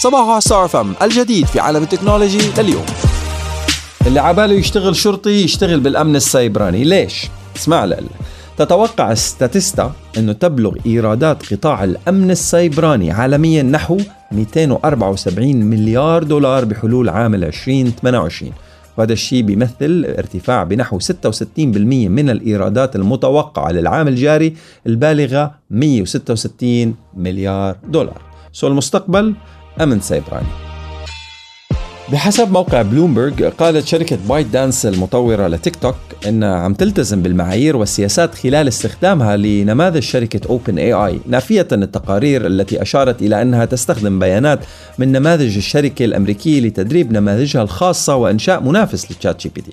صباح ستار فم الجديد في عالم التكنولوجي لليوم. اللي عباله يشتغل شرطي يشتغل بالأمن السيبراني، ليش؟ اسمع لقلك. تتوقع ستاتيستا أنه تبلغ إيرادات قطاع الأمن السيبراني عالميا نحو 274 مليار دولار بحلول عام 2028، وهذا الشيء بيمثل ارتفاع بنحو 66% من الإيرادات المتوقعة للعام الجاري البالغة 166 مليار دولار. سو المستقبل أمن سيبراني. بحسب موقع بلومبرج، قالت شركة بايت دانس المطورة لتيك توك أنها عم تلتزم بالمعايير والسياسات خلال استخدامها لنماذج شركة OpenAI، نافية التقارير التي أشارت إلى أنها تستخدم بيانات من نماذج الشركة الأمريكية لتدريب نماذجها الخاصة وإنشاء منافس لتشات جي بي تي.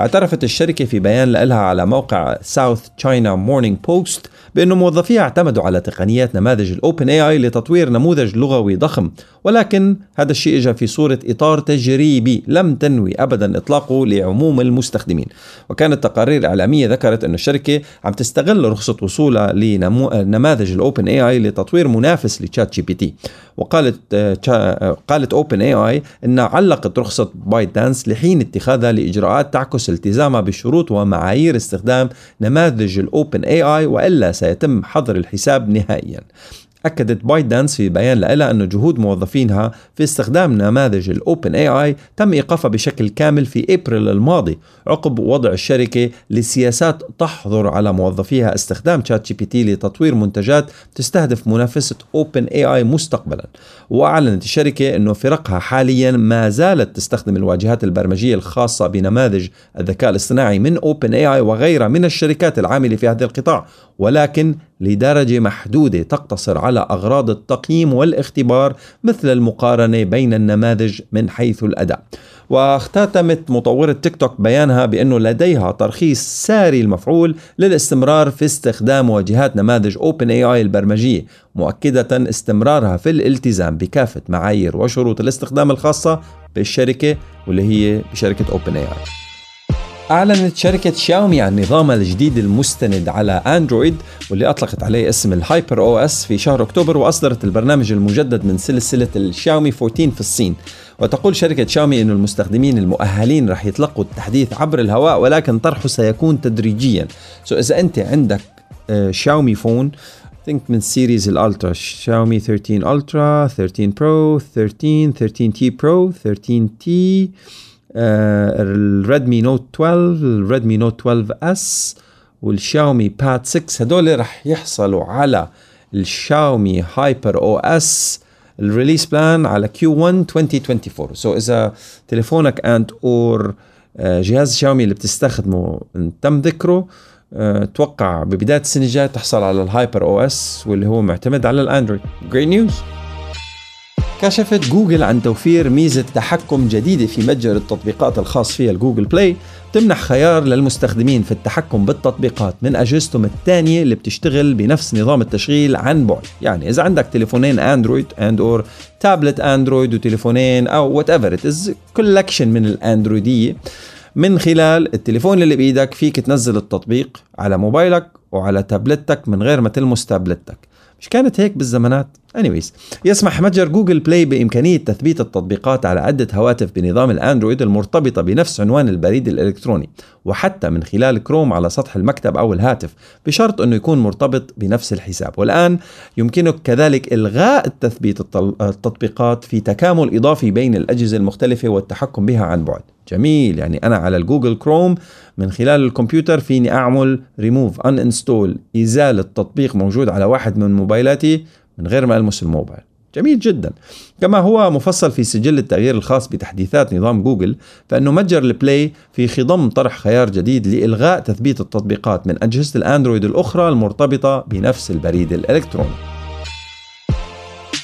اعترفت الشركة في بيان لها على موقع South China Morning Post بأن موظفيها اعتمدوا على تقنيات نماذج الأوبن اي اي لتطوير نموذج لغوي ضخم، ولكن هذا الشيء جاء في صورة إطار تجريبي لم تنوي أبدا إطلاقه لعموم المستخدمين. وكانت تقارير إعلامية ذكرت أن الشركة عم تستغل رخصة وصولها لنماذج الأوبن اي اي لتطوير منافس لتشات جي بي تي. وقالت أوبن اي اي أنها علقت رخصة بايت دانس لحين اتخاذها لإجراءات تعكس التزامها بشروط ومعايير استخدام نماذج الأوبن اي اي، وإلا سيتم حظر الحساب نهائيا. أكدت بايت دانس في بيان لها أن جهود موظفينها في استخدام نماذج الأوبن اي اي تم إيقافها بشكل كامل في أبريل الماضي عقب وضع الشركة لسياسات تحظر على موظفيها استخدام تشات جي بي تي لتطوير منتجات تستهدف منافسة أوبن اي اي مستقبلا. وأعلنت الشركة أنه فرقها حاليا ما زالت تستخدم الواجهات البرمجية الخاصة بنماذج الذكاء الاصطناعي من أوبن اي اي وغيرها من الشركات العاملة في هذا القطاع، ولكن لدرجة محدودة تقتصر على أغراض التقييم والاختبار مثل المقارنة بين النماذج من حيث الأداء. واختتمت مطورة تيك توك بيانها بأنه لديها ترخيص ساري المفعول للاستمرار في استخدام واجهات نماذج أوبن اي اي البرمجية، مؤكدة استمرارها في الالتزام بكافة معايير وشروط الاستخدام الخاصة بالشركة واللي هي بشركة أوبن اي اي. أعلنت شركة شاومي عن نظامها الجديد المستند على أندرويد واللي أطلقت عليه اسم الهايبر أو أس في شهر أكتوبر، وأصدرت البرنامج المجدد من سلسلة الشاومي 14 في الصين. وتقول شركة شاومي أن المستخدمين المؤهلين رح يتلقوا التحديث عبر الهواء، ولكن طرحه سيكون تدريجيا. إذا أنت عندك شاومي فون من سيريز الالترا، شاومي 13 الترا، 13 برو، 13، 13 تي برو، 13 تي، الريدمي نوت 12، الريدمي نوت 12 اس، والشاومي باد 6، هدول رح يحصلوا على الشاومي هايبر او اس الريليس بلان على Q1 2024. سو اذا تليفونك اند اور جهاز شاومي اللي بتستخدمه تم ذكره، اتوقع ببدايه السنه الجايه تحصل على الهايبر او اس واللي هو معتمد على الاندرويد. جريت نيوز. كشفت جوجل عن توفير ميزة تحكم جديدة في متجر التطبيقات الخاص فيها الجوجل بلاي، تمنح خيار للمستخدمين في التحكم بالتطبيقات من أجهزتهم الثانية اللي بتشتغل بنفس نظام التشغيل عن بعد. يعني إذا عندك تليفونين أندرويد أند أور تابلت أندرويد وتليفونين أو whatever it is كولكشن من الأندرويدية، من خلال التليفون اللي بإيدك فيك تنزل التطبيق على موبايلك وعلى تابلتك من غير ما تلمس تابلتك. مش كانت هيك بالزمانات؟ Anyways، يسمح متجر جوجل بلاي بإمكانية تثبيت التطبيقات على عدة هواتف بنظام الأندرويد المرتبطة بنفس عنوان البريد الإلكتروني، وحتى من خلال كروم على سطح المكتب أو الهاتف، بشرط أنه يكون مرتبط بنفس الحساب. والآن يمكنك كذلك إلغاء تثبيت التطبيقات في تكامل إضافي بين الأجهزة المختلفة والتحكم بها عن بعد. جميل، يعني أنا على الجوجل كروم من خلال الكمبيوتر فيني أعمل ريموف أن انستول، إزالة تطبيق موجود على واحد من موبايلاتي من غير ما ألمس الموبايل. جميل جدا. كما هو مفصل في سجل التغيير الخاص بتحديثات نظام جوجل، فإنه متجر البلاي في خضم طرح خيار جديد لإلغاء تثبيت التطبيقات من أجهزة الأندرويد الأخرى المرتبطة بنفس البريد الإلكتروني.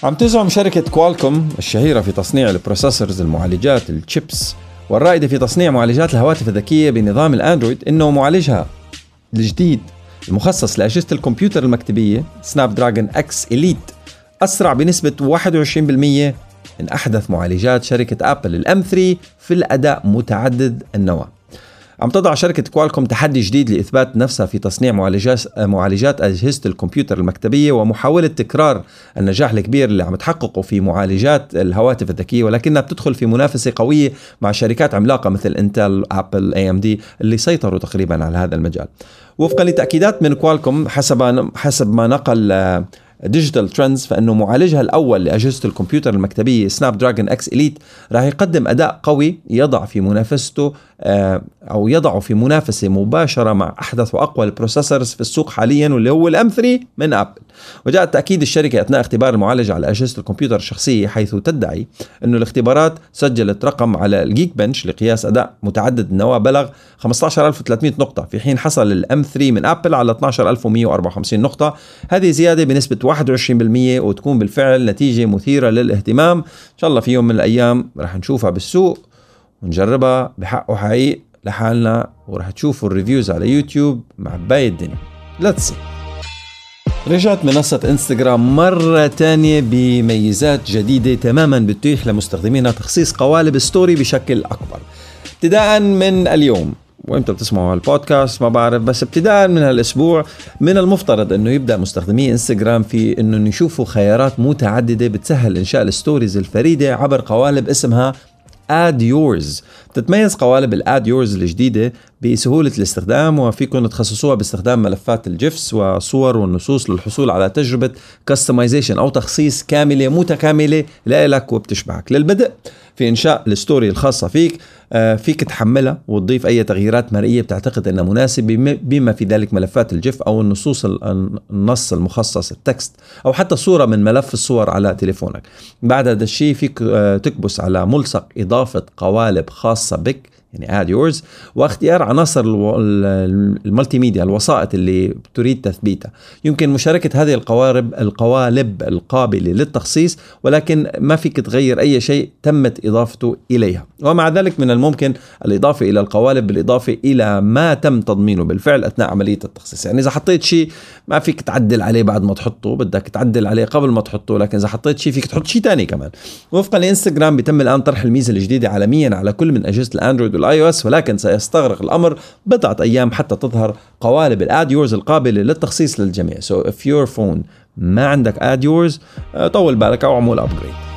عم تزعم شركة كوالكوم الشهيرة في تصنيع البروسيسورز، المعالجات، الشيبس، والرائدة في تصنيع معالجات الهواتف الذكية بنظام الأندرويد، إنه معالجها الجديد المخصص لأجهزة الكمبيوتر المكتبية سناب دراجون X Elite أسرع بنسبة 21% من أحدث معالجات شركة أبل الM3 في الأداء متعدد النواة. عم تضع شركة كوالكوم تحدي جديد لإثبات نفسها في تصنيع معالجات أجهزة الكمبيوتر المكتبية، ومحاولة تكرار النجاح الكبير اللي عم تحققه في معالجات الهواتف الذكية، ولكنها بتدخل في منافسة قوية مع شركات عملاقة مثل انتل، ابل، AMD اللي سيطروا تقريبا على هذا المجال. وفقا لتأكيدات من كوالكوم حسب ما نقل ديجيتال ترندز، فإنه معالجها الأول لأجهزة الكمبيوتر المكتبية سناب دراجون X Elite راح يقدم أداء قوي يضع في منافسته أو يضعه في منافسة مباشرة مع أحدث وأقوى البروسيسورز في السوق حاليا، واللي هو الM3 من أبل. وجاء تأكيد الشركة أثناء اختبار المعالج على أجهزة الكمبيوتر الشخصية، حيث تدعي أنه الاختبارات سجلت رقم على الجيك بنش لقياس أداء متعدد النواة بلغ 15300 نقطة، في حين حصل الM3 من أبل على 12154 نقطة، هذه زيادة بنسبة 21%، وتكون بالفعل نتيجة مثيرة للاهتمام. إن شاء الله في يوم من الأيام رح نشوفها بالسوق ونجربها بحقه حقيقي لحالنا، ورح تشوفوا الريفيوز على يوتيوب مع باقي الدنيا. ليتس سي. رجعت منصة انستغرام مرة تانية بميزات جديدة تماما بتتيح لمستخدمينها تخصيص قوالب ستوري بشكل أكبر. ابتداء من اليوم، وإمتى بتسمعوا هالبودكاست ما بعرف، بس ابتداء من هالاسبوع من المفترض انه يبدا مستخدمي انستغرام في انه يشوفوا خيارات متعددة بتسهل انشاء الستوريز الفريدة عبر قوالب اسمها Add Yours. بتتميز قوالب الاد يورز الجديدة بسهولة الاستخدام، وفيكم تخصصوها باستخدام ملفات الجيفس والصور والنصوص للحصول على تجربة كاستمايزيشن أو تخصيص كاملة متكاملة لإلك وبتشبعك. للبدء في إنشاء الستوري الخاصة فيك، فيك تحملها وتضيف أي تغييرات مرئية بتعتقد أنها مناسبة، بما في ذلك ملفات الجيف أو النص المخصص التكست، أو حتى صورة من ملف الصور على تليفونك. بعد هذا الشيء فيك تكبس على ملصق إضافة قوالب خاصة بك، يعني Add Yours، واختيار عناصر الملتي ميديا، الوسائط اللي تريد تثبيتها. يمكن مشاركة هذه القوالب القابلة للتخصيص، ولكن ما فيك تغير أي شيء تمت إضافته إليها. ومع ذلك من الممكن الإضافة إلى القوالب بالإضافة إلى ما تم تضمينه بالفعل أثناء عملية التخصيص. يعني إذا حطيت شيء ما فيك تعدل عليه بعد ما تحطه، بدك تعدل عليه قبل ما تحطه، لكن إذا حطيت شيء فيك تحط شيء تاني كمان. وفقا لإنستغرام بيتم الآن طرح الميزة الجديدة عالميا على كل من أجهزة الأندرويد iOS، ولكن سيستغرق الأمر بضعة أيام حتى تظهر قوالب الاد يورز القابلة للتخصيص للجميع. So if your phone ما عندك Add Yours، طول بالك أو عمل upgrade.